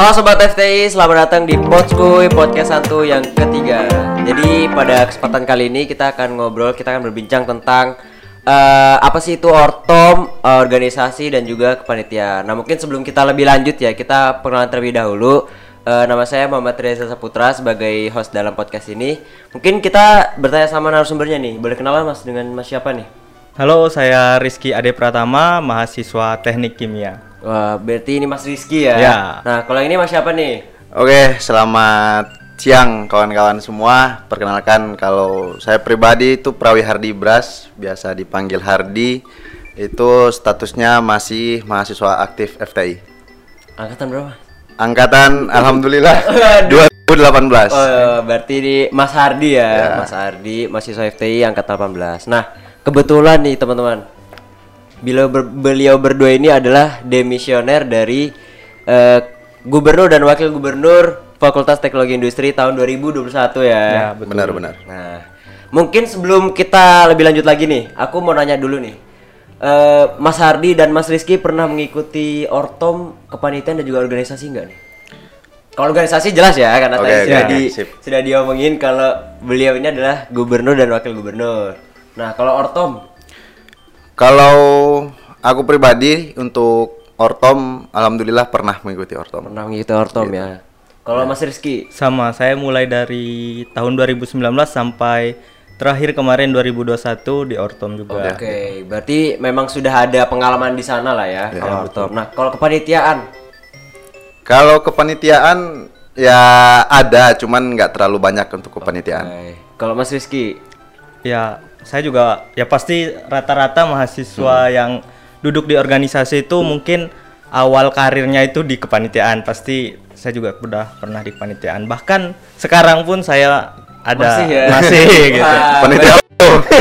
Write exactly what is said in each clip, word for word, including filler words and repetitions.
Halo Sobat F T I, selamat datang di Podskuy Podcast satu yang ketiga. Jadi pada kesempatan kali ini kita akan ngobrol, kita akan berbincang tentang uh, apa sih itu Ortom, uh, organisasi dan juga kepanitiaan. Nah mungkin sebelum kita lebih lanjut ya, kita perkenalan terlebih dahulu. uh, Nama saya Muhammad Riaziza Saputra sebagai host dalam podcast ini. Mungkin kita bertanya sama narasumbernya nih, boleh kenalan mas dengan mas siapa nih? Halo, saya Rizky Ade Pratama, mahasiswa teknik kimia. Wah, berarti ini Mas Rizky ya? Ya. Nah, kalau ini Mas siapa nih? Oke, selamat siang kawan-kawan semua. Perkenalkan, kalau saya pribadi itu Prawi Hardi Bras, biasa dipanggil Hardi. Itu statusnya masih mahasiswa aktif F T I. Angkatan berapa? Angkatan, alhamdulillah, dua ribu delapan belas. Oh, berarti ini Mas Hardi ya? Ya. Mas Hardi, mahasiswa F T I angkatan delapan belas. Nah, kebetulan nih teman-teman, Beliau, ber, beliau berdua ini adalah demisioner dari uh, Gubernur dan Wakil Gubernur Fakultas Teknologi Industri tahun dua ribu dua puluh satu ya. Ya, benar-benar. Nah, mungkin sebelum kita lebih lanjut lagi nih, aku mau nanya dulu nih, uh, Mas Hardi dan Mas Rizky pernah mengikuti Ortom, kepanitiaan dan juga organisasi nggak nih? Kalau organisasi jelas ya, karena okay, tadi okay, sudah okay, di sip. sudah diomongin kalau beliau ini adalah Gubernur dan Wakil Gubernur. Nah, kalau Ortom, kalau aku pribadi untuk Ortom, alhamdulillah pernah mengikuti Ortom. Pernah mengikuti Ortom gitu ya. Kalau ya, Mas Rizky? Sama, saya mulai dari tahun dua ribu sembilan belas sampai terakhir kemarin dua ribu dua puluh satu di Ortom juga. Oke, okay, okay. Berarti memang sudah ada pengalaman di sana lah ya, ya. Kalau Ortom. Nah, kalau kepanitiaan? Kalau kepanitiaan ya ada, cuman nggak terlalu banyak untuk kepanitiaan. Okay. Kalau Mas Rizky? Ya, saya juga ya pasti rata-rata mahasiswa hmm. yang duduk di organisasi itu hmm. mungkin awal karirnya itu di kepanitiaan. Pasti saya juga udah pernah di kepanitiaan. Bahkan sekarang pun saya ada masih, ya? masih gitu. Panitia.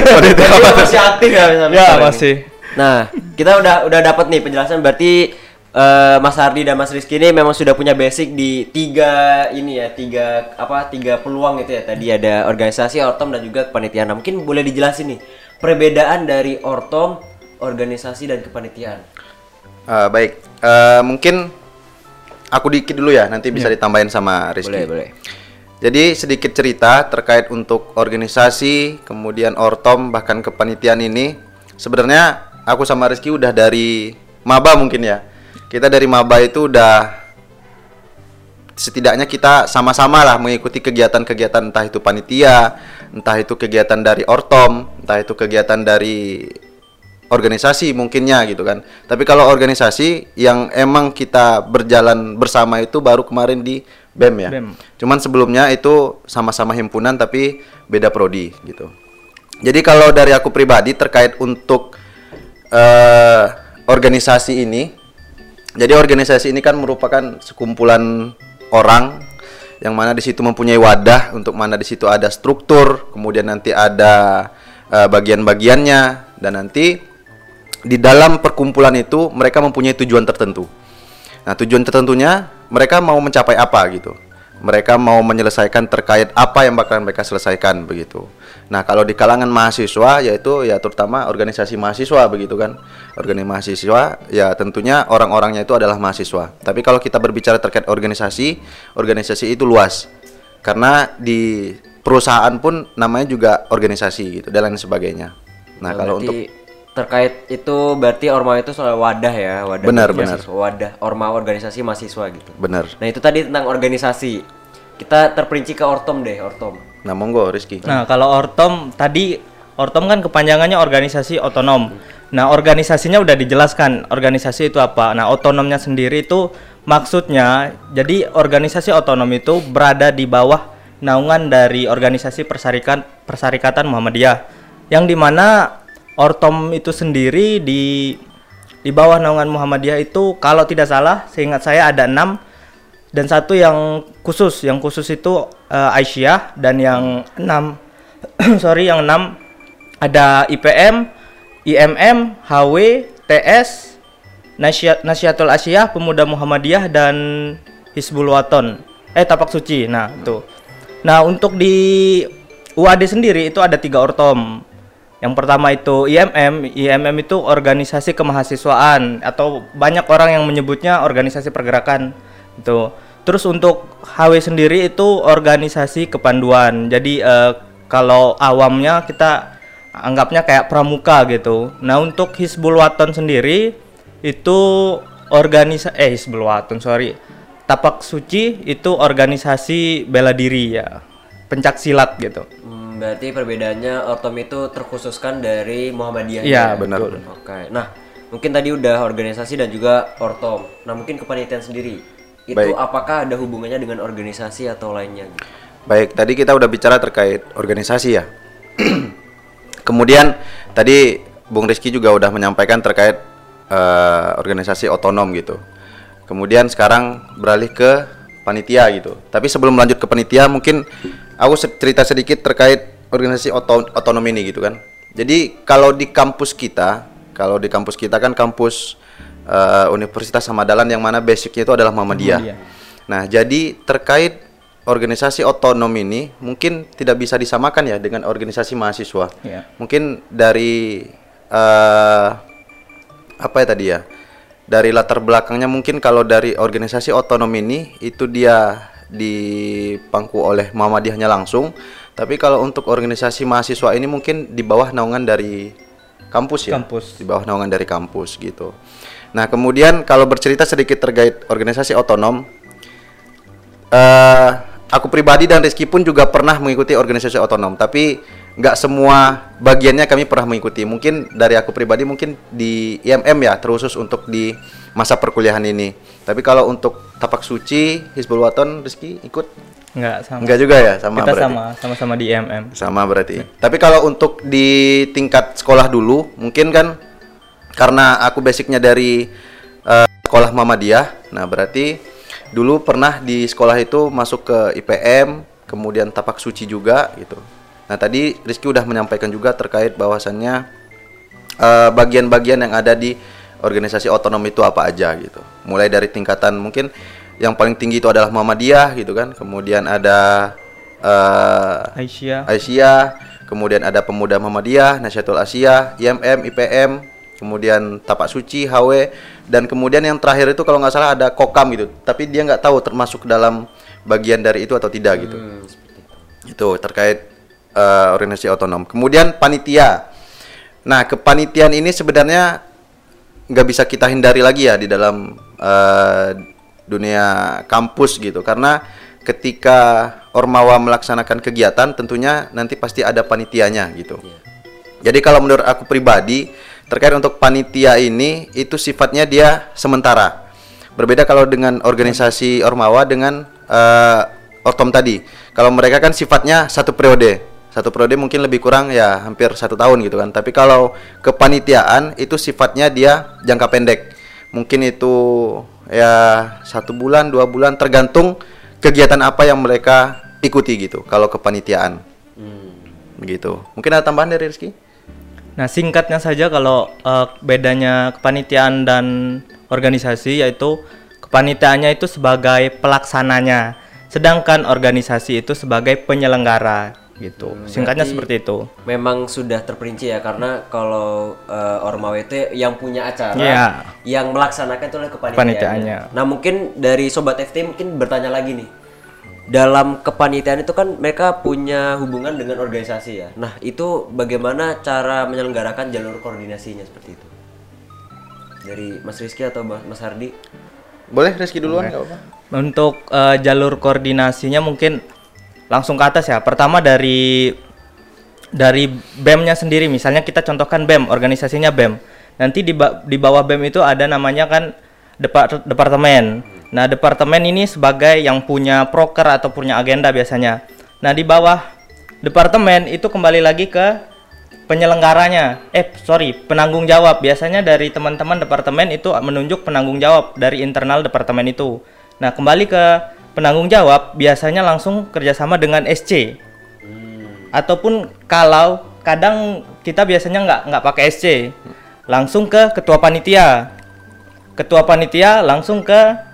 Panitia masih aktif ya misalnya. Ya, masih. Nah, kita udah udah dapat nih penjelasan, berarti Uh, Mas Hardi dan Mas Rizky ini memang sudah punya basic di tiga ini ya, tiga apa tiga peluang itu ya. Tadi ada organisasi, Ortom dan juga kepanitiaan. Nah, mungkin boleh dijelasin nih perbedaan dari Ortom, organisasi dan kepanitiaan. Uh, baik, uh, mungkin aku dikit dulu ya, nanti bisa yeah. ditambahin sama Rizky. Boleh, boleh. Jadi sedikit cerita terkait untuk organisasi, kemudian Ortom bahkan kepanitiaan ini. Sebenarnya aku sama Rizky udah dari maba mungkin ya. Kita dari maba itu udah setidaknya kita sama-sama lah mengikuti kegiatan-kegiatan, entah itu panitia, entah itu kegiatan dari Ortom, entah itu kegiatan dari organisasi mungkinnya gitu kan. Tapi kalau organisasi yang emang kita berjalan bersama itu baru kemarin di B E M ya. B E M. Cuman sebelumnya itu sama-sama himpunan tapi beda prodi gitu. Jadi kalau dari aku pribadi terkait untuk uh, organisasi ini, jadi organisasi ini kan merupakan sekumpulan orang yang mana di situ mempunyai wadah, untuk mana di situ ada struktur, kemudian nanti ada uh, bagian-bagiannya, dan nanti di dalam perkumpulan itu mereka mempunyai tujuan tertentu. Nah, tujuan tertentunya mereka mau mencapai apa gitu. Mereka mau menyelesaikan terkait apa yang bakalan mereka selesaikan begitu. Nah, kalau di kalangan mahasiswa yaitu ya terutama organisasi mahasiswa begitu kan. Organisasi mahasiswa ya tentunya orang-orangnya itu adalah mahasiswa. Tapi kalau kita berbicara terkait organisasi, organisasi itu luas. Karena di perusahaan pun namanya juga organisasi gitu dan lain sebagainya. Nah, berarti kalau untuk terkait itu berarti Orma itu soal wadah ya, wadah. Benar, benar. Wadah Orma organisasi mahasiswa gitu. Benar. Nah, itu tadi tentang organisasi. Kita terperinci ke Ortom deh, Ortom. Nah, monggo Rizky. Nah, kalau Ortom tadi, Ortom kan kepanjangannya organisasi otonom. Nah, organisasinya udah dijelaskan organisasi itu apa. Nah, otonomnya sendiri itu maksudnya jadi organisasi otonom itu berada di bawah naungan dari organisasi persarikan, Persyarikatan Muhammadiyah, yang dimana Ortom itu sendiri di di bawah naungan Muhammadiyah itu kalau tidak salah seingat saya ada enam, dan satu yang khusus, yang khusus itu uh, Aisyiyah, dan yang enam sorry yang enam ada I P M, I M M, H W, T S, Nasyiatul Aisyiyah, Pemuda Muhammadiyah, dan Hizbul Wathan, eh Tapak Suci. Nah itu. Nah untuk di U A D sendiri itu ada tiga Ortom. Yang pertama itu I M M, I M M itu organisasi kemahasiswaan atau banyak orang yang menyebutnya organisasi pergerakan itu. Terus untuk H W sendiri itu organisasi kepanduan. Jadi uh, kalau awamnya kita anggapnya kayak pramuka gitu. Nah untuk Hizbul Wathan sendiri itu organisasi eh Hizbul Wathan sorry Tapak Suci itu organisasi bela diri ya, pencak silat gitu. Hmm, berarti perbedaannya Ortom itu terkhususkan dari Muhammadiyah. Iya ya? Benar. Oke. Okay. Nah mungkin tadi udah organisasi dan juga Ortom. Nah mungkin kepanitiaan sendiri. Itu baik. Apakah ada hubungannya dengan organisasi atau lainnya? Baik, tadi kita udah bicara terkait organisasi ya. Kemudian tadi Bung Rizky juga udah menyampaikan terkait uh, organisasi otonom gitu. Kemudian sekarang beralih ke panitia gitu. Tapi sebelum lanjut ke panitia, mungkin aku cerita sedikit terkait organisasi oto- otonom ini gitu kan. Jadi kalau di kampus kita, kalau di kampus kita kan kampus Uh, Universitas Samadalan yang mana basicnya itu adalah Muhammadiyah. Muhammadiyah. Nah, jadi terkait organisasi otonom ini mungkin tidak bisa disamakan ya dengan organisasi mahasiswa. Yeah. Mungkin dari uh, apa ya tadi ya? Dari latar belakangnya mungkin kalau dari organisasi otonom ini itu dia dipangku oleh Muhammadiyahnya langsung. Tapi kalau untuk organisasi mahasiswa ini mungkin di bawah naungan dari kampus ya. Kampus. Di bawah naungan dari kampus gitu. Nah kemudian kalau bercerita sedikit terkait organisasi otonom, uh, aku pribadi dan Rizky pun juga pernah mengikuti organisasi otonom. Tapi nggak semua bagiannya kami pernah mengikuti. Mungkin dari aku pribadi mungkin di I M M ya, terusus untuk di masa perkuliahan ini. Tapi kalau untuk Tapak Suci, Hizbul Wathan, Rizky ikut? Nggak sama. Nggak juga ya? Sama kita berarti. Sama, sama-sama di I M M. Sama berarti. Tapi kalau untuk di tingkat sekolah dulu, mungkin kan karena aku basicnya dari uh, sekolah Muhammadiyah. Nah berarti dulu pernah di sekolah itu masuk ke I P M, kemudian Tapak Suci juga gitu. Nah tadi Rizky udah menyampaikan juga terkait bahwasannya uh, bagian-bagian yang ada di organisasi otonom itu apa aja gitu. Mulai dari tingkatan mungkin yang paling tinggi itu adalah Muhammadiyah gitu kan. Kemudian ada uh, Aisyiyah. Aisyiyah. Kemudian ada Pemuda Muhammadiyah, Nasyiatul Aisyiyah, I M M, I P M, kemudian Tapak Suci, H W, dan kemudian yang terakhir itu kalau nggak salah ada Kokam gitu, tapi dia nggak tahu termasuk dalam bagian dari itu atau tidak gitu. Hmm. Itu terkait uh, organisasi otonom. Kemudian panitia. Nah kepanitiaan ini sebenarnya nggak bisa kita hindari lagi ya di dalam uh, dunia kampus gitu, karena ketika Ormawa melaksanakan kegiatan tentunya nanti pasti ada panitianya gitu. Yeah. Jadi kalau menurut aku pribadi terkait untuk panitia ini itu sifatnya dia sementara. Berbeda kalau dengan organisasi Ormawa dengan uh, Ortom tadi. Kalau mereka kan sifatnya satu periode. Satu periode mungkin lebih kurang ya hampir satu tahun gitu kan. Tapi kalau kepanitiaan itu sifatnya dia jangka pendek. Mungkin itu ya satu bulan, dua bulan tergantung kegiatan apa yang mereka ikuti gitu. Kalau kepanitiaan hmm. gitu. Mungkin ada tambahan dari Rizky? Nah singkatnya saja kalau uh, bedanya kepanitiaan dan organisasi yaitu kepanitiaannya itu sebagai pelaksananya, sedangkan organisasi itu sebagai penyelenggara gitu. Hmm, singkatnya seperti itu. Memang sudah terperinci ya, karena kalau uh, Ormawa itu yang punya acara, yeah. yang melaksanakan itu oleh kepanitiaannya. Nah mungkin dari Sobat F T I mungkin bertanya lagi nih. Dalam kepanitiaan itu kan mereka punya hubungan dengan organisasi ya. Nah itu bagaimana cara menyelenggarakan jalur koordinasinya seperti itu? Dari Mas Rizky atau Mas Hardi? Boleh Rizky duluan. Boleh. Gak apa? Untuk uh, jalur koordinasinya mungkin langsung ke atas ya. Pertama dari dari BEM-nya sendiri. Misalnya kita contohkan BEM, organisasinya BEM. Nanti di, ba- di bawah BEM itu ada namanya kan depart- departemen. Hmm. Nah, departemen ini sebagai yang punya proker atau punya agenda biasanya. Nah, di bawah departemen itu kembali lagi ke penyelenggaranya. Eh, sorry, penanggung jawab. Biasanya dari teman-teman departemen itu menunjuk penanggung jawab dari internal departemen itu. Nah, kembali ke penanggung jawab biasanya langsung kerjasama dengan S C. Hmm. Ataupun kalau kadang kita biasanya nggak nggak pakai S C, langsung ke ketua panitia. Ketua panitia langsung ke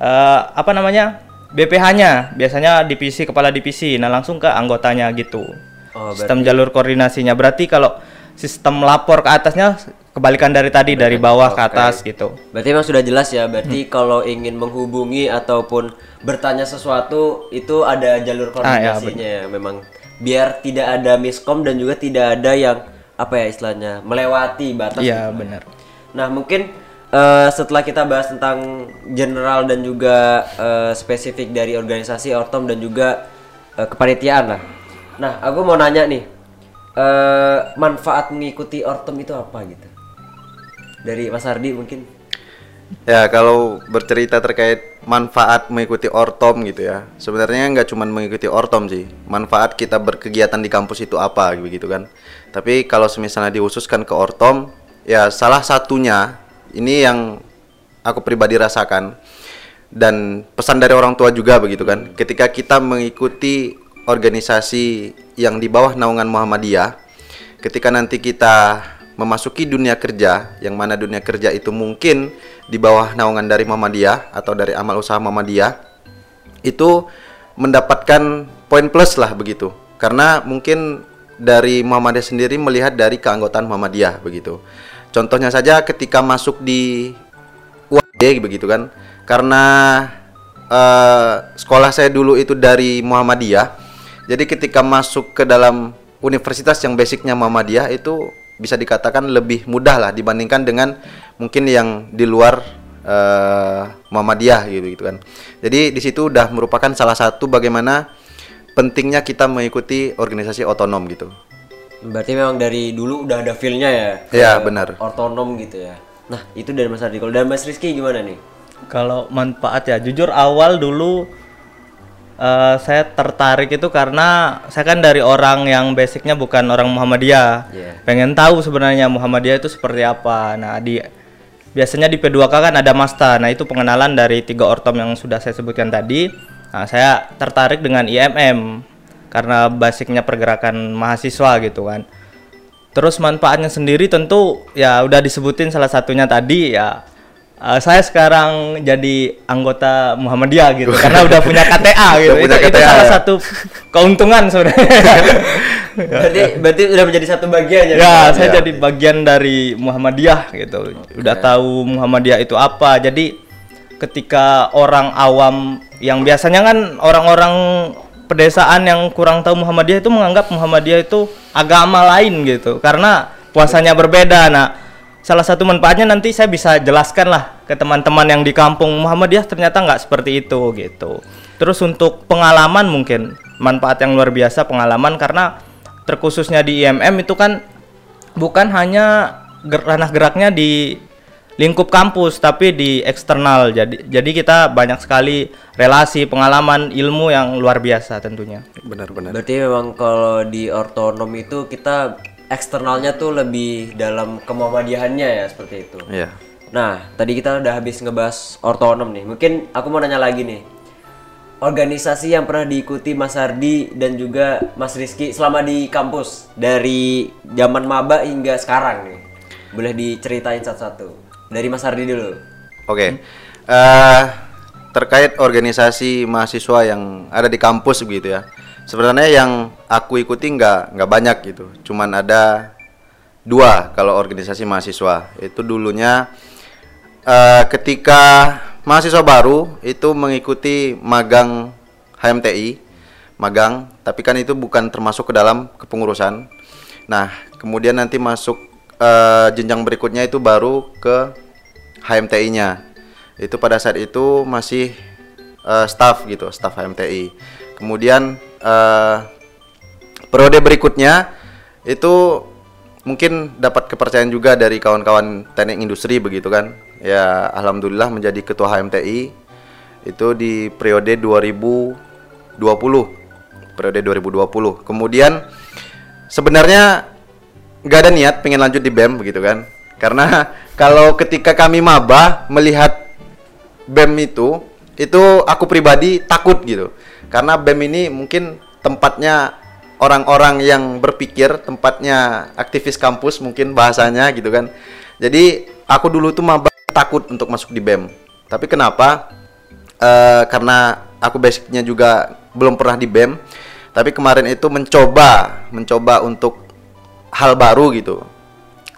Uh, apa namanya B P H-nya biasanya divisi kepala divisi, nah langsung ke anggotanya gitu. Oh, sistem jalur koordinasinya berarti kalau sistem lapor ke atasnya ke kebalikan dari tadi, berarti dari bawah okay. ke atas gitu. Berarti emang sudah jelas ya, berarti hmm. kalau ingin menghubungi ataupun bertanya sesuatu itu ada jalur koordinasinya ah, ya, ya memang, biar tidak ada miskom dan juga tidak ada yang apa ya istilahnya melewati batas. Iya benar. Nah mungkin uh, setelah kita bahas tentang general dan juga uh, spesifik dari organisasi Ortom dan juga uh, kepanitiaan lah. Nah aku mau nanya nih, uh, manfaat mengikuti Ortom itu apa gitu? Dari Mas Hardi mungkin. Ya, kalau bercerita terkait manfaat mengikuti Ortom gitu ya, sebenarnya nggak cuma mengikuti Ortom sih, manfaat kita berkegiatan di kampus itu apa begitu kan. Tapi kalau misalnya dihususkan ke Ortom, ya salah satunya ini yang aku pribadi rasakan dan pesan dari orang tua juga begitu kan, ketika kita mengikuti organisasi yang di bawah naungan Muhammadiyah, ketika nanti kita memasuki dunia kerja, yang mana dunia kerja itu mungkin di bawah naungan dari Muhammadiyah atau dari amal usaha Muhammadiyah, itu mendapatkan poin plus lah begitu. Karena mungkin dari Muhammadiyah sendiri melihat dari keanggotaan Muhammadiyah begitu. Contohnya saja ketika masuk di U A D begitu kan, karena uh, sekolah saya dulu itu dari Muhammadiyah, jadi ketika masuk ke dalam universitas yang basicnya Muhammadiyah itu bisa dikatakan lebih mudah lah dibandingkan dengan mungkin yang di luar uh, Muhammadiyah gitu, gitu kan. Jadi di situ udah merupakan salah satu bagaimana pentingnya kita mengikuti organisasi otonom gitu. Berarti memang dari dulu udah ada feel-nya ya. Iya benar. Otonom gitu ya. Nah itu dari Mas Hardi. Kalau dari Mas Rizky gimana nih? Kalau manfaat ya, jujur awal dulu uh, saya tertarik itu karena saya kan dari orang yang basicnya bukan orang Muhammadiyah. Yeah. Pengen tahu sebenarnya Muhammadiyah itu seperti apa. Nah, di biasanya di P dua K kan ada Masta. Nah, itu pengenalan dari tiga ortom yang sudah saya sebutkan tadi. Nah, saya tertarik dengan I M M karena basicnya pergerakan mahasiswa gitu kan. Terus manfaatnya sendiri tentu ya udah disebutin salah satunya tadi ya. Uh, saya sekarang jadi anggota Muhammadiyah gitu karena udah punya K T A gitu. Itu, punya K T A, itu salah ya? Satu keuntungan sebenarnya. berarti berarti udah menjadi satu bagian ya. Ya, saya ya. jadi bagian dari Muhammadiyah gitu. Okay. Udah tahu Muhammadiyah itu apa. Jadi ketika orang awam yang biasanya kan orang-orang pedesaan yang kurang tahu Muhammadiyah itu menganggap Muhammadiyah itu agama lain gitu karena puasanya berbeda. Nah, salah satu manfaatnya nanti saya bisa jelaskan lah ke teman-teman yang di kampung, Muhammadiyah ternyata nggak seperti itu gitu. Terus untuk pengalaman mungkin manfaat yang luar biasa pengalaman, karena terkhususnya di I M M itu kan bukan hanya ger- ranah geraknya di lingkup kampus tapi di eksternal. Jadi jadi kita banyak sekali relasi, pengalaman, ilmu yang luar biasa tentunya. Benar-benar. Berarti memang kalau di ortonom itu kita eksternalnya tuh lebih dalam kemuhamadiahannya ya, seperti itu. Iya. Nah, tadi kita udah habis ngebahas ortonom nih. Mungkin aku mau nanya lagi nih, organisasi yang pernah diikuti Mas Hardi dan juga Mas Rizky selama di kampus dari zaman maba hingga sekarang nih, boleh diceritain satu-satu. Dari Mas Hardi dulu. Oke. Okay. Uh, terkait organisasi mahasiswa yang ada di kampus begitu ya, sebenarnya yang aku ikuti nggak nggak banyak gitu, cuman ada dua kalau organisasi mahasiswa. Itu dulunya uh, ketika mahasiswa baru itu mengikuti magang H M T I, magang, tapi kan itu bukan termasuk ke dalam kepengurusan. Nah, kemudian nanti masuk uh, jenjang berikutnya itu baru ke H M T I-nya. Itu pada saat itu masih uh, staff gitu, staff H M T I. Kemudian Uh, periode berikutnya itu mungkin dapat kepercayaan juga dari kawan-kawan teknik industri begitu kan. Ya alhamdulillah menjadi ketua H M T I itu di periode dua ribu dua puluh. Periode dua ribu dua puluh. Kemudian sebenarnya nggak ada niat pengen lanjut di B E M begitu kan. Karena kalau ketika kami maba melihat B E M itu itu aku pribadi takut gitu. Karena B E M ini mungkin tempatnya orang-orang yang berpikir, tempatnya aktivis kampus mungkin bahasanya gitu kan. Jadi aku dulu tuh maba takut untuk masuk di B E M. Tapi kenapa? E, karena aku basicnya juga belum pernah di B E M. Tapi kemarin itu mencoba, mencoba untuk hal baru gitu.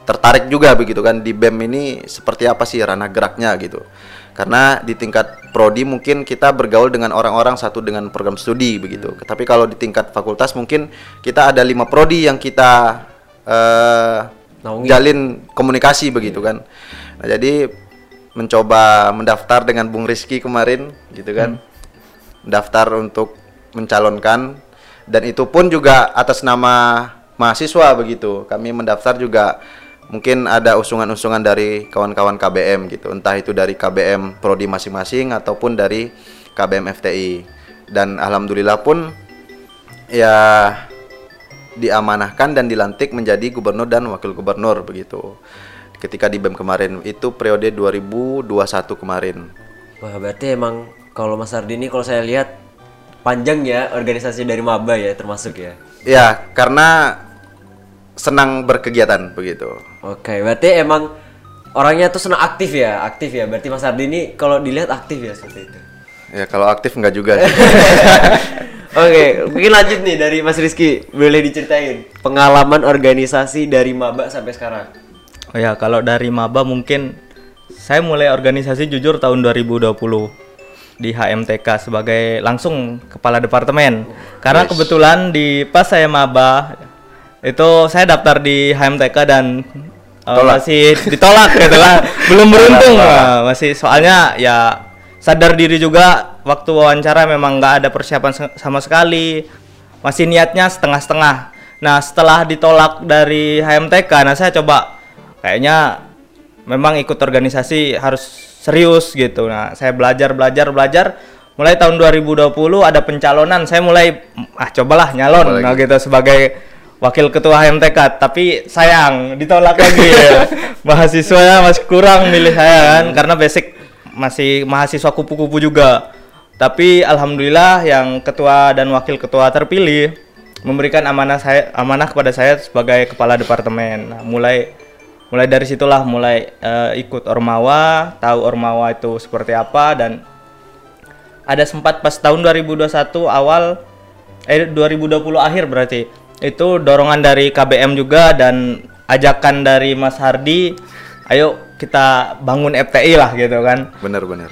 tertarik juga begitu kan di B E M ini seperti apa sih ranah geraknya gitu. Karena di tingkat prodi mungkin kita bergaul dengan orang-orang satu dengan program studi begitu. Hmm. Tapi kalau di tingkat fakultas mungkin kita ada lima prodi yang kita uh, jalin komunikasi begitu hmm. kan. Nah, jadi mencoba mendaftar dengan Bung Rizky kemarin gitu kan. Hmm. Mendaftar untuk mencalonkan dan itu pun juga atas nama mahasiswa begitu. Kami mendaftar juga mungkin ada usungan-usungan dari kawan-kawan K B M gitu, entah itu dari K B M prodi masing-masing ataupun dari K B M F T I. Dan alhamdulillah pun ya diamanahkan dan dilantik menjadi gubernur dan wakil gubernur begitu. Ketika di B E M kemarin itu periode dua ribu dua puluh satu kemarin. Wah, berarti emang kalau Mas Hardi ini kalau saya lihat panjang ya organisasi dari maba ya termasuk ya. Ya, karena senang berkegiatan begitu. Oke, berarti emang orangnya tuh senang aktif ya, aktif ya. Berarti Mas Hardi ini kalau dilihat aktif ya seperti itu. Ya, kalau aktif enggak juga. Oke, mungkin lanjut nih dari Mas Rizky, boleh diceritain pengalaman organisasi dari maba sampai sekarang. Oh ya, kalau dari maba mungkin saya mulai organisasi jujur tahun dua ribu dua puluh di H M T K sebagai langsung kepala departemen. Uh, Karena nice. Kebetulan di pas saya maba itu saya daftar di H M T K dan uh, masih ditolak gitu lah. Belum beruntung uh, masih soalnya ya sadar diri juga waktu wawancara memang nggak ada persiapan se- sama sekali. Masih niatnya setengah-setengah. Nah, setelah ditolak dari H M T K, nah saya coba kayaknya memang ikut organisasi harus serius gitu. Nah, saya belajar belajar belajar. Mulai tahun dua ribu dua puluh ada pencalonan, saya mulai ah cobalah nyalon coba nah gitu sebagai Wakil Ketua H M T K, tapi sayang ditolak lagi ya. Mahasiswanya masih kurang milih saya kan, karena basic masih mahasiswa kupu-kupu juga. Tapi alhamdulillah yang ketua dan wakil ketua terpilih memberikan amanah saya, amanah kepada saya sebagai kepala departemen. Nah, mulai mulai dari situlah mulai uh, ikut Ormawa, tahu Ormawa itu seperti apa. Dan ada sempat pas tahun dua ribu dua puluh satu awal eh dua ribu dua puluh akhir berarti. Itu dorongan dari K B M juga dan ajakan dari Mas Hardi, ayo kita bangun F T I lah gitu kan. Benar-benar.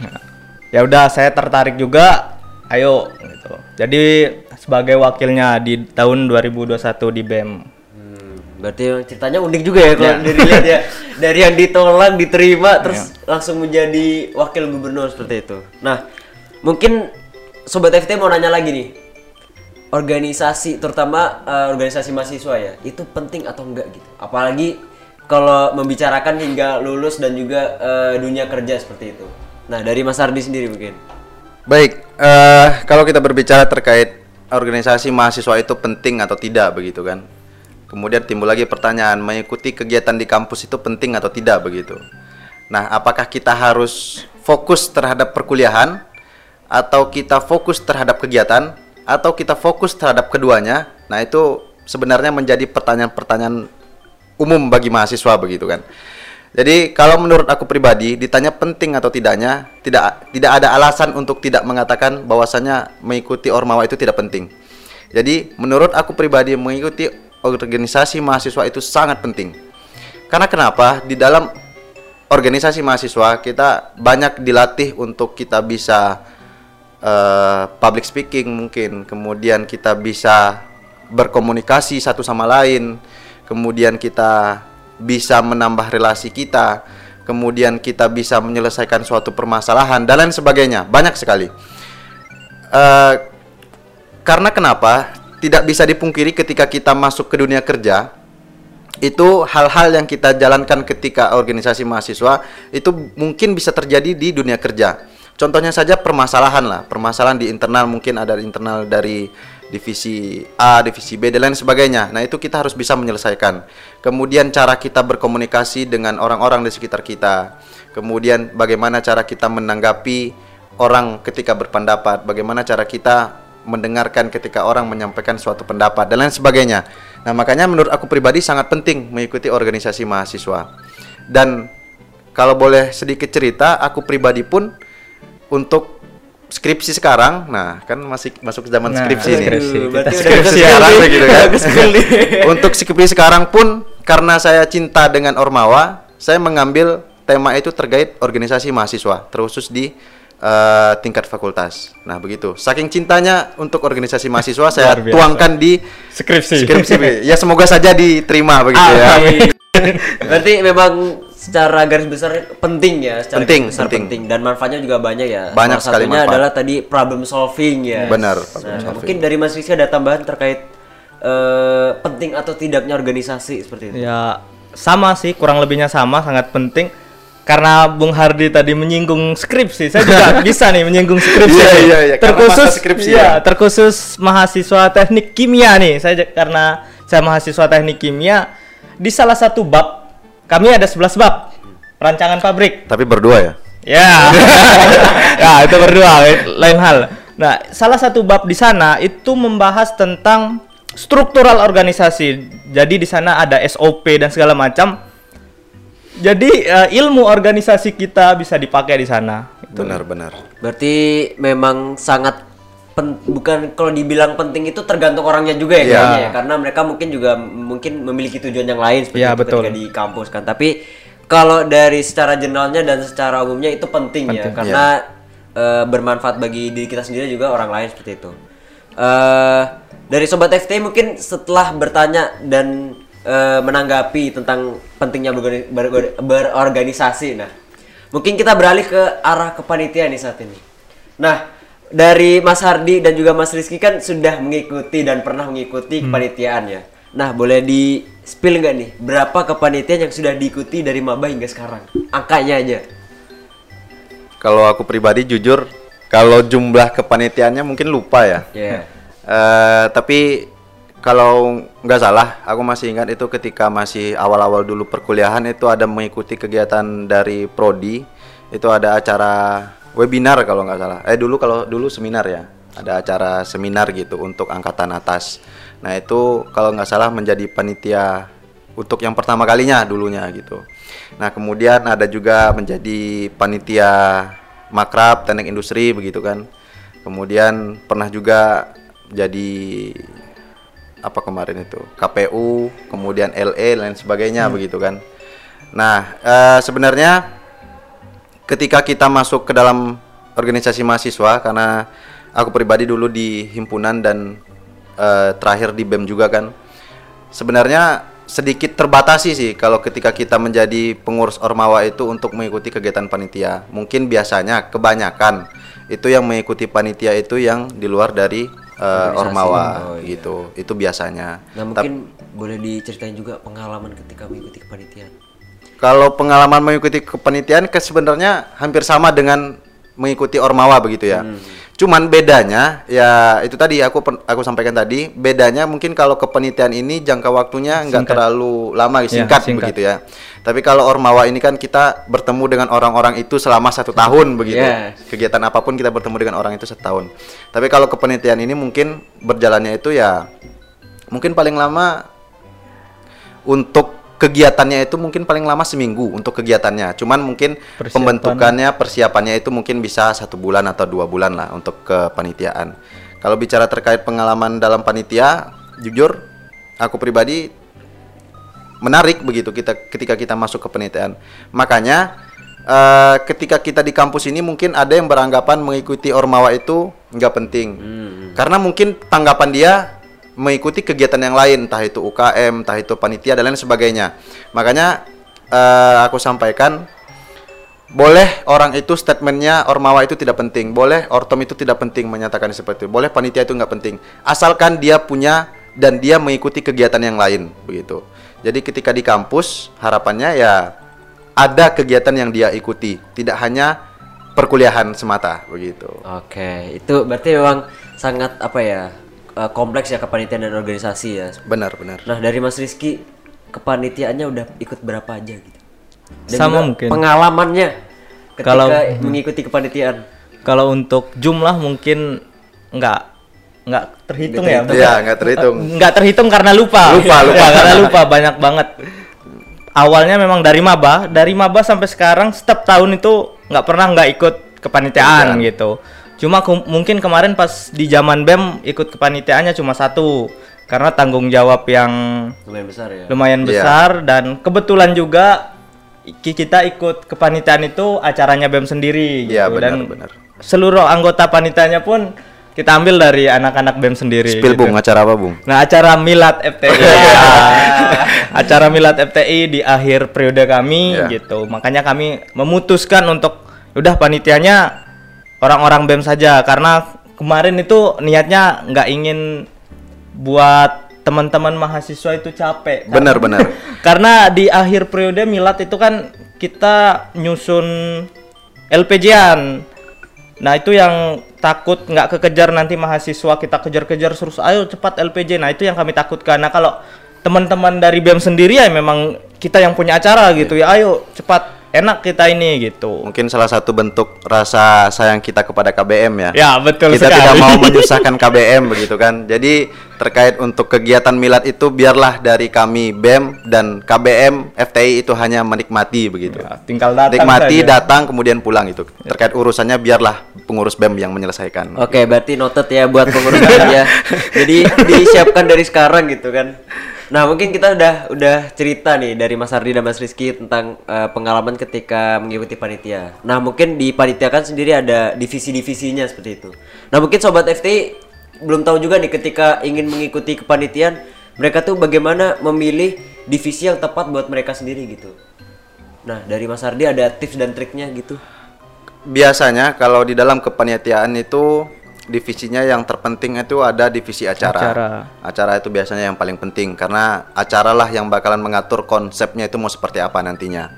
Ya udah, saya tertarik juga, ayo gitu. Jadi sebagai wakilnya di tahun dua ribu dua puluh satu di B E M. Hmm, berarti ceritanya unik juga ya kalau dilihat ya. Dari yang ditolak diterima terus ya. Langsung menjadi wakil gubernur seperti itu. Nah, mungkin sobat F T I mau nanya lagi nih. Organisasi terutama uh, organisasi mahasiswa ya, itu penting atau enggak gitu? Apalagi kalau membicarakan hingga lulus dan juga uh, dunia kerja seperti itu. Nah, dari Mas Hardi sendiri mungkin. Baik, uh, kalau kita berbicara terkait organisasi mahasiswa itu penting atau tidak begitu kan? Kemudian timbul lagi pertanyaan, mengikuti kegiatan di kampus itu penting atau tidak begitu? Nah, apakah kita harus fokus terhadap perkuliahan atau kita fokus terhadap kegiatan? Atau kita fokus terhadap keduanya? Nah, itu sebenarnya menjadi pertanyaan-pertanyaan umum bagi mahasiswa begitu kan. Jadi kalau menurut aku pribadi, ditanya penting atau tidaknya, tidak tidak ada alasan untuk tidak mengatakan bahwasannya mengikuti Ormawa itu tidak penting. Jadi menurut aku pribadi, mengikuti organisasi mahasiswa itu sangat penting. Karena kenapa? Di dalam organisasi mahasiswa kita banyak dilatih untuk kita bisa Uh, public speaking mungkin, kemudian kita bisa berkomunikasi satu sama lain, kemudian kita bisa menambah relasi kita, kemudian kita bisa menyelesaikan suatu permasalahan dan lain sebagainya, banyak sekali. Uh, karena kenapa? Tidak bisa dipungkiri ketika kita masuk ke dunia kerja, itu hal-hal yang kita jalankan ketika organisasi mahasiswa itu mungkin bisa terjadi di dunia kerja. Contohnya saja permasalahan lah, permasalahan di internal, mungkin ada internal dari divisi A, divisi B, dan lain sebagainya. Nah, itu kita harus bisa menyelesaikan. Kemudian cara kita berkomunikasi dengan orang-orang di sekitar kita. Kemudian bagaimana cara kita menanggapi orang ketika berpendapat, bagaimana cara kita mendengarkan ketika orang menyampaikan suatu pendapat, dan lain sebagainya. Nah, makanya menurut aku pribadi sangat penting mengikuti organisasi mahasiswa. Dan kalau boleh sedikit cerita, aku pribadi pun untuk skripsi sekarang, nah kan masih masuk zaman nah, skripsi nih. Skripsi, skripsi sekarang gitu kan. Untuk skripsi sekarang pun karena saya cinta dengan Ormawa, saya mengambil tema itu terkait organisasi mahasiswa, terkhusus di uh, tingkat fakultas. Nah begitu, saking cintanya untuk organisasi mahasiswa, saya tuangkan di skripsi. skripsi. Ya semoga saja diterima begitu ah, ya. Berarti memang secara garis besar penting ya, secara penting, besar penting. penting dan manfaatnya juga banyak ya. Banyak sekali manfaat. Salah satunya adalah tadi problem solving ya. Benar. Problem nah, solving. Mungkin dari Mas Rizky ada tambahan terkait uh, penting atau tidaknya organisasi seperti itu. Ya sama sih, kurang lebihnya sama, sangat penting. Karena Bung Hardi tadi menyinggung skripsi, saya juga bisa nih menyinggung skripsi. Iya, iya, iya. Terkhusus skripsi ya, terkhusus mahasiswa teknik kimia nih. Saya karena saya mahasiswa teknik kimia, di salah satu bab kami ada sebelas bab rancangan pabrik. Tapi berdua ya? Ya. Ya, itu berdua, lain hal. Nah, salah satu bab di sana itu membahas tentang struktural organisasi. Jadi di sana ada S O P dan segala macam. Jadi uh, ilmu organisasi kita bisa dipakai di sana. Benar-benar. Berarti memang sangat pen, bukan kalau dibilang penting itu tergantung orangnya juga ya, yeah. kayaknya ya. Karena mereka mungkin juga mungkin memiliki tujuan yang lain seperti yeah, betul. Ketika di kampus kan. Tapi kalau dari secara generalnya dan secara umumnya itu penting, penting ya karena yeah. uh, bermanfaat bagi diri kita sendiri juga orang lain seperti itu. Uh, dari Sobat F T I mungkin setelah bertanya dan Uh, menanggapi tentang pentingnya ber- ber- ber- berorganisasi. Nah, mungkin kita beralih ke arah kepanitiaan nih saat ini. Nah, dari Mas Hardi dan juga Mas Rizky kan sudah mengikuti dan pernah mengikuti kepanitiaan ya. Nah, boleh di spill nggak nih berapa kepanitiaan yang sudah diikuti dari maba hingga sekarang? Angkanya aja. Kalau aku pribadi jujur, kalau jumlah kepanitiaannya mungkin lupa ya. Yeah. uh, tapi kalau nggak salah, aku masih ingat itu ketika masih awal-awal dulu perkuliahan itu ada mengikuti kegiatan dari Prodi. Itu ada acara webinar kalau nggak salah. Eh dulu kalau dulu seminar ya, ada acara seminar gitu untuk angkatan atas. Nah itu kalau nggak salah menjadi panitia untuk yang pertama kalinya dulunya gitu. Nah kemudian ada juga menjadi panitia makrab teknik industri begitu kan. Kemudian pernah juga jadi apa kemarin itu K P U, kemudian L E dan sebagainya hmm. begitu kan. Nah e, sebenarnya ketika kita masuk ke dalam organisasi mahasiswa, karena aku pribadi dulu di himpunan dan e, terakhir di B E M juga kan, sebenarnya sedikit terbatasi sih kalau ketika kita menjadi pengurus Ormawa itu untuk mengikuti kegiatan panitia. Mungkin biasanya kebanyakan itu yang mengikuti panitia itu yang di luar dari Uh, Ormawa oh, gitu, iya. Itu biasanya. Nah mungkin Tep- boleh diceritain juga pengalaman ketika mengikuti kepanitiaan. Kalau pengalaman mengikuti kepanitiaan sebenarnya hampir sama dengan mengikuti Ormawa begitu ya. Hmm. Cuman bedanya ya itu tadi aku aku sampaikan tadi, bedanya mungkin kalau kepanitiaan ini jangka waktunya nggak terlalu lama, singkat, ya, singkat begitu ya. Tapi kalau Ormawa ini kan kita bertemu dengan orang-orang itu selama satu tahun begitu. Yes. Kegiatan apapun kita bertemu dengan orang itu setahun. Tapi kalau kepanitiaan ini mungkin berjalannya itu ya mungkin paling lama untuk kegiatannya itu mungkin paling lama seminggu untuk kegiatannya. Cuman mungkin persiapan. Pembentukannya, persiapannya itu mungkin bisa satu bulan atau dua bulan lah untuk kepanitiaan. Kalau bicara terkait pengalaman dalam panitia, jujur aku pribadi menarik begitu kita ketika kita masuk ke penitiaan. Makanya uh, ketika kita di kampus ini mungkin ada yang beranggapan mengikuti Ormawa itu nggak penting. Hmm. Karena mungkin tanggapan dia mengikuti kegiatan yang lain, entah itu U K M, entah itu panitia dan lain sebagainya. Makanya uh, aku sampaikan, boleh orang itu statementnya Ormawa itu tidak penting, boleh Ortom itu tidak penting menyatakan seperti itu, boleh panitia itu nggak penting, asalkan dia punya dan dia mengikuti kegiatan yang lain begitu. Jadi ketika di kampus harapannya ya ada kegiatan yang dia ikuti, tidak hanya perkuliahan semata begitu. Oke, itu berarti memang sangat apa ya? Kompleks ya kepanitiaan dan organisasi ya. Benar, benar. Nah, dari Mas Rizky kepanitiaannya udah ikut berapa aja gitu. Dan sama mungkin pengalamannya ketika kalau, mengikuti kepanitiaan. Kalau untuk jumlah mungkin enggak enggak terhitung, terhitung ya. Iya, enggak terhitung. Enggak terhitung karena lupa. Lupa, lupa karena lupa banyak banget. Awalnya memang dari maba, dari maba sampai sekarang setiap tahun itu enggak pernah enggak ikut kepanitiaan ya. Gitu. Cuma ke- mungkin kemarin pas di zaman B E M ikut kepanitiaannya cuma satu. karena tanggung jawab yang lumayan besar ya. Lumayan besar yeah. Dan kebetulan juga kita ikut kepanitiaan itu acaranya B E M sendiri gitu. Ya, benar, dan benar. Seluruh anggota panitianya pun kita ambil dari anak-anak B E M sendiri. Spill gitu. Bung, acara apa Bung? Nah, acara Milad F T I. Acara Milad F T I di akhir periode kami yeah. gitu. Makanya kami memutuskan untuk udah panitianya orang-orang B E M saja, karena kemarin itu niatnya nggak ingin buat teman-teman mahasiswa itu capek. Benar-benar. Karena, karena di akhir periode Milad itu kan kita nyusun L P J-an. Nah itu yang takut nggak kekejar, nanti mahasiswa kita kejar-kejar terus, ayo cepat L P J. Nah itu yang kami takutkan. Nah kalau teman-teman dari B E M sendiri ya memang kita yang punya acara gitu ya, ya ayo cepat. Enak kita ini gitu. Mungkin salah satu bentuk rasa sayang kita kepada K B M ya. Ya betul kita sekali. Kita tidak mau menyusahkan K B M begitu kan. Jadi terkait untuk kegiatan Milad itu biarlah dari kami B E M dan K B M F T I itu hanya menikmati begitu. Ya, tinggal datang. Nikmati saja. Datang kemudian pulang itu. Ya. Terkait urusannya biarlah pengurus B E M yang menyelesaikan. Oke gitu. Berarti noted ya buat pengurus B E M ya. Jadi disiapkan dari sekarang gitu kan. Nah mungkin kita udah udah cerita nih dari Mas Hardi dan Mas Rizky tentang uh, pengalaman ketika mengikuti panitia. Nah mungkin di panitia kan sendiri ada divisi-divisinya seperti itu. Nah mungkin Sobat F T I belum tahu juga nih ketika ingin mengikuti kepanitiaan, mereka tuh bagaimana memilih divisi yang tepat buat mereka sendiri gitu. Nah dari Mas Hardi ada tips dan triknya gitu. Biasanya kalau di dalam kepanitiaan itu divisinya yang terpenting itu ada divisi acara. acara acara itu biasanya yang paling penting karena acaralah yang bakalan mengatur konsepnya itu mau seperti apa nantinya.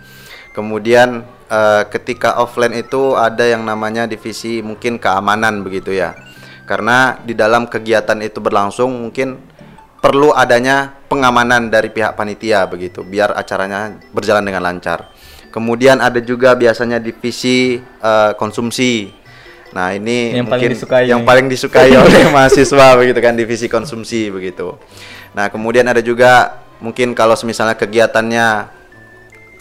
Kemudian eh, ketika offline itu ada yang namanya divisi mungkin keamanan begitu ya, karena di dalam kegiatan itu berlangsung mungkin perlu adanya pengamanan dari pihak panitia begitu biar acaranya berjalan dengan lancar. Kemudian ada juga biasanya divisi eh, konsumsi. Nah ini yang mungkin paling disukai yang paling disukai oleh mahasiswa begitu kan, divisi konsumsi begitu. Nah kemudian ada juga mungkin kalau misalnya kegiatannya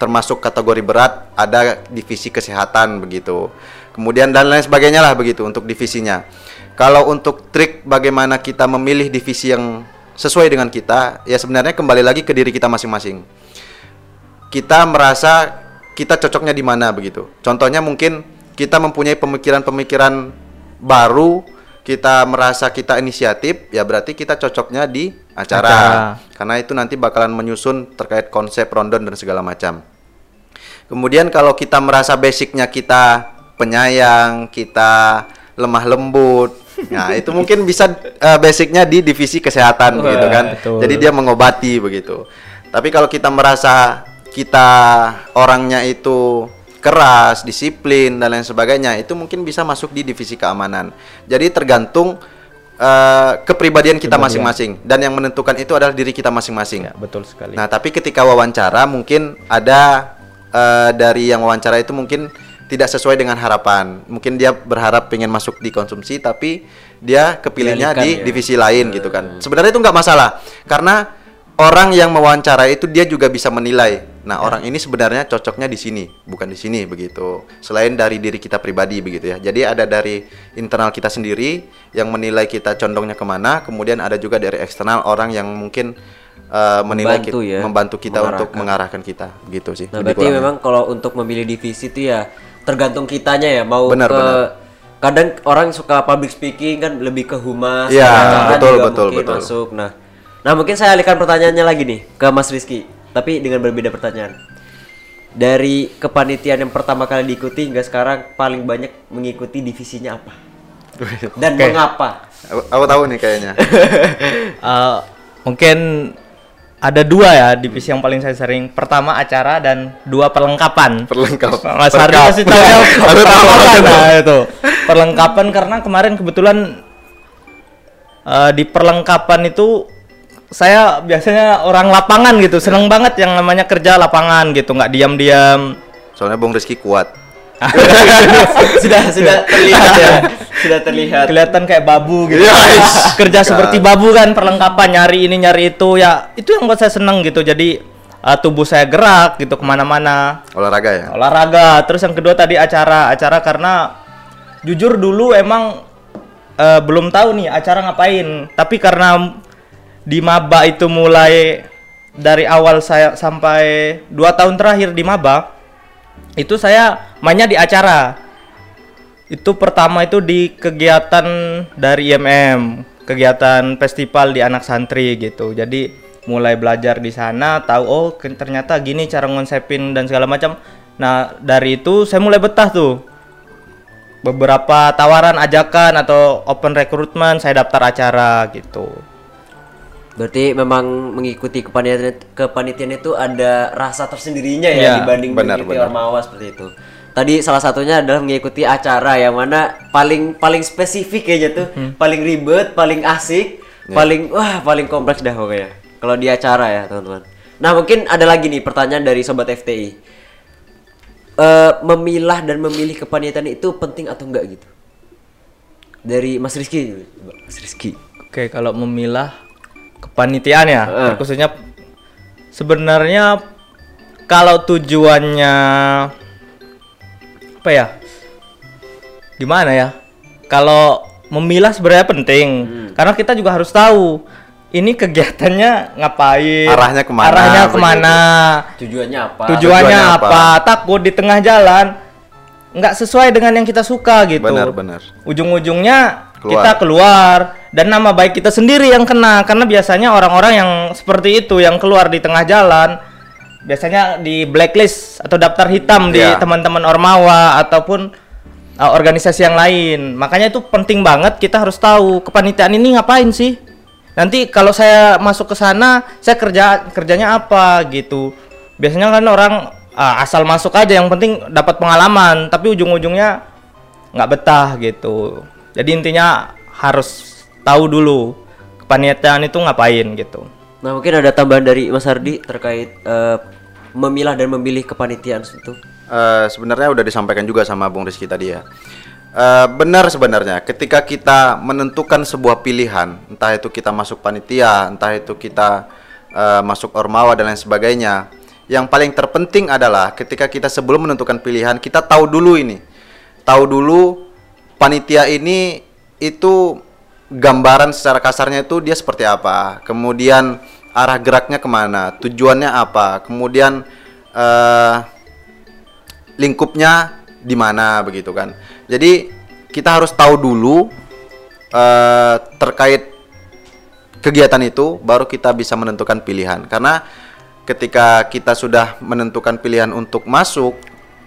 termasuk kategori berat ada divisi kesehatan begitu. Kemudian dan lain sebagainya lah begitu untuk divisinya. Kalau untuk trik bagaimana kita memilih divisi yang sesuai dengan kita, ya sebenarnya kembali lagi ke diri kita masing-masing. Kita merasa kita cocoknya di mana begitu. Contohnya mungkin kita mempunyai pemikiran-pemikiran baru, kita merasa kita inisiatif, ya berarti kita cocoknya di acara. acara. Karena itu nanti bakalan menyusun terkait konsep rundown dan segala macam. Kemudian kalau kita merasa basicnya kita penyayang, kita lemah lembut, nah itu mungkin bisa uh, basicnya di divisi kesehatan gitu kan. Betul. Jadi dia mengobati begitu. Tapi kalau kita merasa kita orangnya itu keras, disiplin dan lain sebagainya, itu mungkin bisa masuk di divisi keamanan. Jadi tergantung uh, kepribadian kita masing-masing dan yang menentukan itu adalah diri kita masing-masing. Ya, betul sekali. Nah, tapi ketika wawancara mungkin ada uh, dari yang wawancara itu mungkin tidak sesuai dengan harapan. Mungkin dia berharap pengen masuk di konsumsi tapi dia kepilihnya Dialikan, di ya. divisi lain hmm. gitu kan. Sebenarnya itu nggak masalah karena orang yang mewawancara itu dia juga bisa menilai. Nah, ya. orang ini sebenarnya cocoknya di sini, bukan di sini begitu. Selain dari diri kita pribadi begitu ya. Jadi ada dari internal kita sendiri yang menilai kita condongnya kemana. Kemudian ada juga dari eksternal orang yang mungkin uh, menilai membantu, kita, ya, membantu kita mengarahkan. untuk mengarahkan kita gitu sih. Nah, berarti memang kalau untuk memilih divisi itu ya tergantung kitanya ya mau benar, ke benar. Kadang orang suka public speaking kan lebih ke humas. Iya, nah, betul juga betul betul. Masuk. Nah, Nah mungkin saya alihkan pertanyaannya lagi nih ke Mas Rizky, tapi dengan berbeda pertanyaan. Dari kepanitiaan yang pertama kali diikuti hingga sekarang paling banyak mengikuti divisinya apa? Dan okay. mengapa? Aku, aku tahu nih kayaknya. uh, mungkin ada dua ya divisi yang paling saya sering. Pertama acara dan dua perlengkapan. Perlengkapan. Mas Hardi pasti tahu ya. Aku tahu nah, itu. Perlengkapan karena kemarin kebetulan uh, di perlengkapan itu saya biasanya orang lapangan gitu, seneng banget yang namanya kerja lapangan gitu, nggak diam-diam. Soalnya Bung Rizky kuat. sudah sudah terlihat ya, sudah terlihat. Kelihatan kayak babu gitu. Yes. Kerja seperti babu kan, perlengkapan nyari ini nyari itu ya, itu yang buat saya seneng gitu. Jadi uh, tubuh saya gerak gitu kemana-mana. Olahraga ya. Olahraga. Terus yang kedua tadi acara, acara karena jujur dulu emang uh, belum tahu nih acara ngapain, tapi karena di maba itu mulai dari awal saya sampai dua tahun terakhir di maba itu saya mainnya di acara. Itu pertama itu di kegiatan dari I M M, kegiatan festival di anak santri gitu. Jadi mulai belajar di sana, tahu oh ternyata gini cara ngonsepin dan segala macam. Nah, dari itu saya mulai betah tuh. Beberapa tawaran ajakan atau open recruitment saya daftar acara gitu. Berarti memang mengikuti kepanitiaan kepanitiaan itu ada rasa tersendirinya ya, ya dibanding mengikuti ormawa seperti itu. Tadi salah satunya adalah mengikuti acara yang mana paling paling spesifik kayaknya tuh, hmm. paling ribet, paling asik, yeah. paling wah paling kompleks dah pokoknya. Kalau di acara ya, teman-teman. Nah, mungkin ada lagi nih pertanyaan dari sobat F T I. Uh, memilah dan memilih kepanitiaan itu penting atau enggak gitu? Dari Mas Rizky. Mas Rizky. Oke, kalau memilah kepanitiaan ya, uh. khususnya sebenarnya kalau tujuannya apa ya? Gimana ya? Kalau memilah sebenarnya penting, hmm. karena kita juga harus tahu ini kegiatannya ngapain, arahnya kemana, arahnya kemana, tujuannya apa, tujuannya apa. apa, takut di tengah jalan nggak sesuai dengan yang kita suka gitu. Benar-benar. Ujung-ujungnya keluar. Kita keluar dan nama baik kita sendiri yang kena, karena biasanya orang-orang yang seperti itu yang keluar di tengah jalan biasanya di blacklist atau daftar hitam yeah. di teman-teman ormawa ataupun uh, organisasi yang lain. Makanya itu penting banget kita harus tahu kepanitiaan ini ngapain sih. Nanti kalau saya masuk ke sana, saya kerja kerjanya apa gitu. Biasanya kan orang uh, asal masuk aja, yang penting dapat pengalaman, tapi ujung-ujungnya nggak betah gitu. Jadi intinya harus tahu dulu kepanitiaan itu ngapain gitu. Nah, mungkin ada tambahan dari Mas Hardi terkait uh, memilah dan memilih kepanitiaan itu. Uh, sebenarnya udah disampaikan juga sama Bung Rizky tadi ya. Uh, benar sebenarnya ketika kita menentukan sebuah pilihan, entah itu kita masuk panitia, entah itu kita uh, masuk ormawa dan lain sebagainya, yang paling terpenting adalah ketika kita sebelum menentukan pilihan kita tahu dulu ini, tahu dulu panitia ini itu gambaran secara kasarnya itu dia seperti apa, kemudian arah geraknya kemana, tujuannya apa, kemudian uh, lingkupnya di mana begitu kan. Jadi kita harus tahu dulu uh, terkait kegiatan itu baru kita bisa menentukan pilihan. Karena ketika kita sudah menentukan pilihan untuk masuk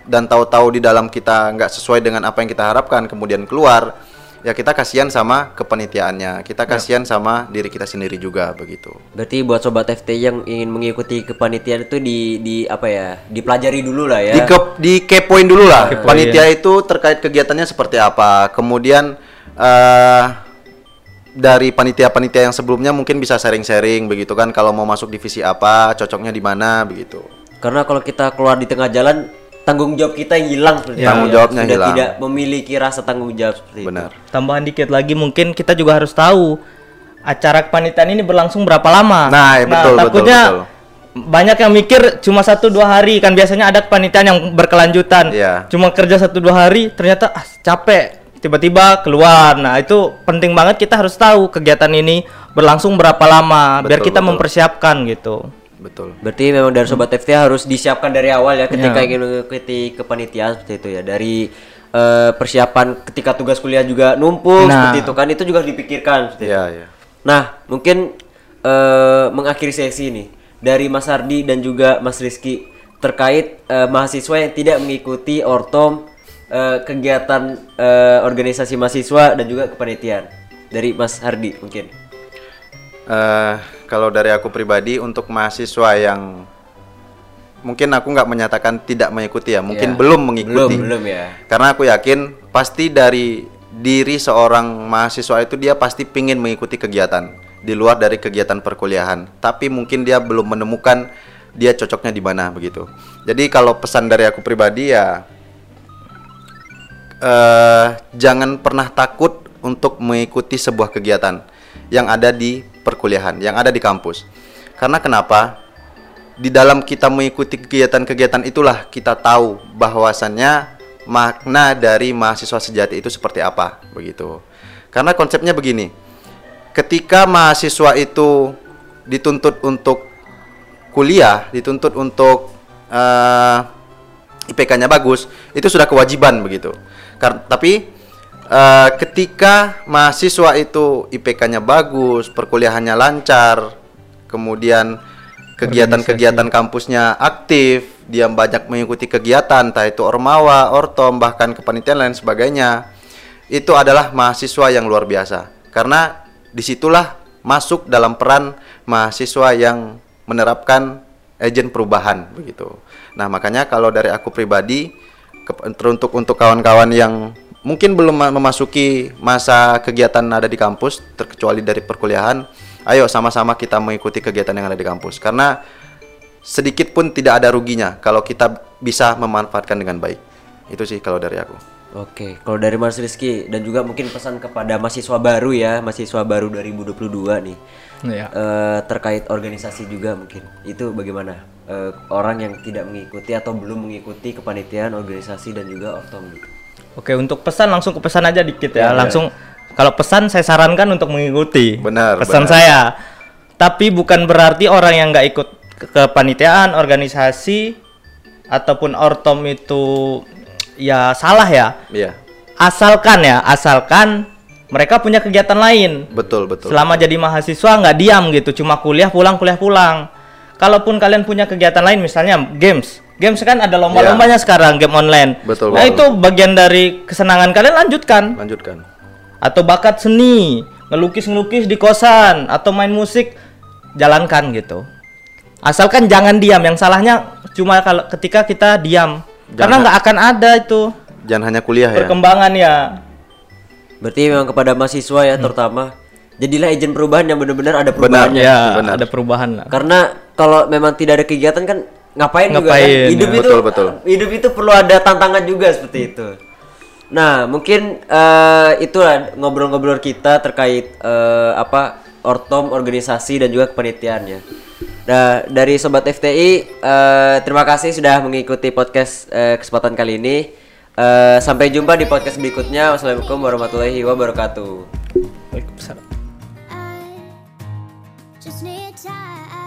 dan tahu-tahu di dalam kita nggak sesuai dengan apa yang kita harapkan kemudian keluar, ya kita kasihan sama kepanitiaannya, kita kasihan ya. sama diri kita sendiri juga begitu. Berarti buat sobat F T I yang ingin mengikuti kepanitiaan itu di di apa ya, dipelajari dulu lah ya. Di, ke, di kepoin dulu lah. Kepoin. Panitia itu terkait kegiatannya seperti apa. Kemudian uh, dari panitia-panitia yang sebelumnya mungkin bisa sharing-sharing begitu kan, kalau mau masuk divisi apa, cocoknya di mana begitu. Karena kalau kita keluar di tengah jalan, tanggung jawab kita yang hilang ya, tanggung jawabnya hilang, tidak memiliki rasa tanggung jawab seperti benar itu. Tambahan dikit lagi, mungkin kita juga harus tahu acara kepanitiaan ini berlangsung berapa lama. Nah, ya, nah betul, takutnya betul, betul. Banyak yang mikir cuma satu dua hari, kan biasanya ada kepanitiaan yang berkelanjutan ya. Cuma kerja satu dua hari ternyata ah, capek, tiba-tiba keluar. Nah, itu penting banget kita harus tahu kegiatan ini berlangsung berapa lama, betul, biar kita betul. mempersiapkan gitu. Betul. Berarti memang dari sobat F T I harus disiapkan dari awal ya ketika yeah. ingin mengikuti kepanitiaan seperti itu ya. Dari uh, persiapan ketika tugas kuliah juga numpuk nah. seperti itu kan, itu juga harus dipikirkan seperti yeah, itu. Yeah. Nah, mungkin uh, mengakhiri sesi ini dari Mas Hardi dan juga Mas Rizky terkait uh, mahasiswa yang tidak mengikuti ortom, uh, kegiatan uh, organisasi mahasiswa dan juga kepanitiaan. Dari Mas Hardi mungkin. Uh, kalau dari aku pribadi untuk mahasiswa yang mungkin aku nggak menyatakan tidak mengikuti ya, mungkin yeah. belum mengikuti, belum, belum ya. Karena aku yakin pasti dari diri seorang mahasiswa itu dia pasti pingin mengikuti kegiatan di luar dari kegiatan perkuliahan, tapi mungkin dia belum menemukan dia cocoknya di mana begitu. Jadi kalau pesan dari aku pribadi ya, uh, jangan pernah takut untuk mengikuti sebuah kegiatan yang ada di perkuliahan, yang ada di kampus. Karena kenapa? Di dalam kita mengikuti kegiatan-kegiatan itulah kita tahu bahwasannya makna dari mahasiswa sejati itu seperti apa begitu. Karena konsepnya begini, ketika mahasiswa itu dituntut untuk kuliah, dituntut untuk uh, I P K-nya bagus, itu sudah kewajiban begitu. Kar- tapi uh, ketika mahasiswa itu I P K-nya bagus, perkuliahannya lancar, kemudian kegiatan-kegiatan kampusnya aktif, dia banyak mengikuti kegiatan, entah itu ormawa, ortom, bahkan kepanitiaan lain sebagainya, itu adalah mahasiswa yang luar biasa. Karena disitulah masuk dalam peran mahasiswa yang menerapkan agen perubahan begitu. Nah makanya kalau dari aku pribadi, ke, untuk untuk kawan-kawan yang mungkin belum memasuki masa kegiatan ada di kampus, terkecuali dari perkuliahan, ayo sama-sama kita mengikuti kegiatan yang ada di kampus, karena sedikit pun tidak ada ruginya kalau kita bisa memanfaatkan dengan baik. Itu sih kalau dari aku. Oke, kalau dari Mas Rizky, dan juga mungkin pesan kepada mahasiswa baru ya, mahasiswa baru dua ribu dua puluh dua nih ya. e, Terkait organisasi juga mungkin, itu bagaimana? E, orang yang tidak mengikuti atau belum mengikuti kepanitiaan, organisasi, dan juga ortom gitu. Oke, untuk pesan langsung ke pesan aja dikit ya, ya langsung ya. Kalau pesan saya sarankan untuk mengikuti, benar, pesan benar. Saya tapi bukan berarti orang yang nggak ikut kepanitiaan, organisasi ataupun ortom itu ya salah ya. Iya. Asalkan ya, asalkan mereka punya kegiatan lain. Betul, betul. Selama jadi mahasiswa nggak diam gitu, cuma kuliah pulang, kuliah pulang. Kalaupun kalian punya kegiatan lain, misalnya games. Games kan ada lomba-lombanya ya. Sekarang game online. Betul. Nah, betul. Itu bagian dari kesenangan kalian, lanjutkan. Lanjutkan. Atau bakat seni, ngelukis-ngelukis di kosan atau main musik, jalankan gitu. Asalkan jangan diam. Yang salahnya cuma kalau ketika kita diam, jangan, karena nggak akan ada itu. Jangan hanya kuliah ya. Perkembangan ya. Berarti memang kepada mahasiswa ya, hmm. terutama jadilah agen perubahan yang benar-benar ada perubahannya. Benar, ya, benar. Ada perubahan lah. Karena kalau memang tidak ada kegiatan kan ngapain, ngapain juga kan? Hidup ya. itu betul, betul. Hidup itu perlu ada tantangan juga seperti itu. Nah mungkin uh, itulah ngobrol-ngobrol kita terkait uh, apa ortom, organisasi, dan juga kepanitiaannya. Nah, dari Sobat F T I, uh, terima kasih sudah mengikuti podcast uh, kesempatan kali ini. Uh, sampai jumpa di podcast berikutnya. Wassalamualaikum warahmatullahi wabarakatuh. Waalaikumsalam. I just need time.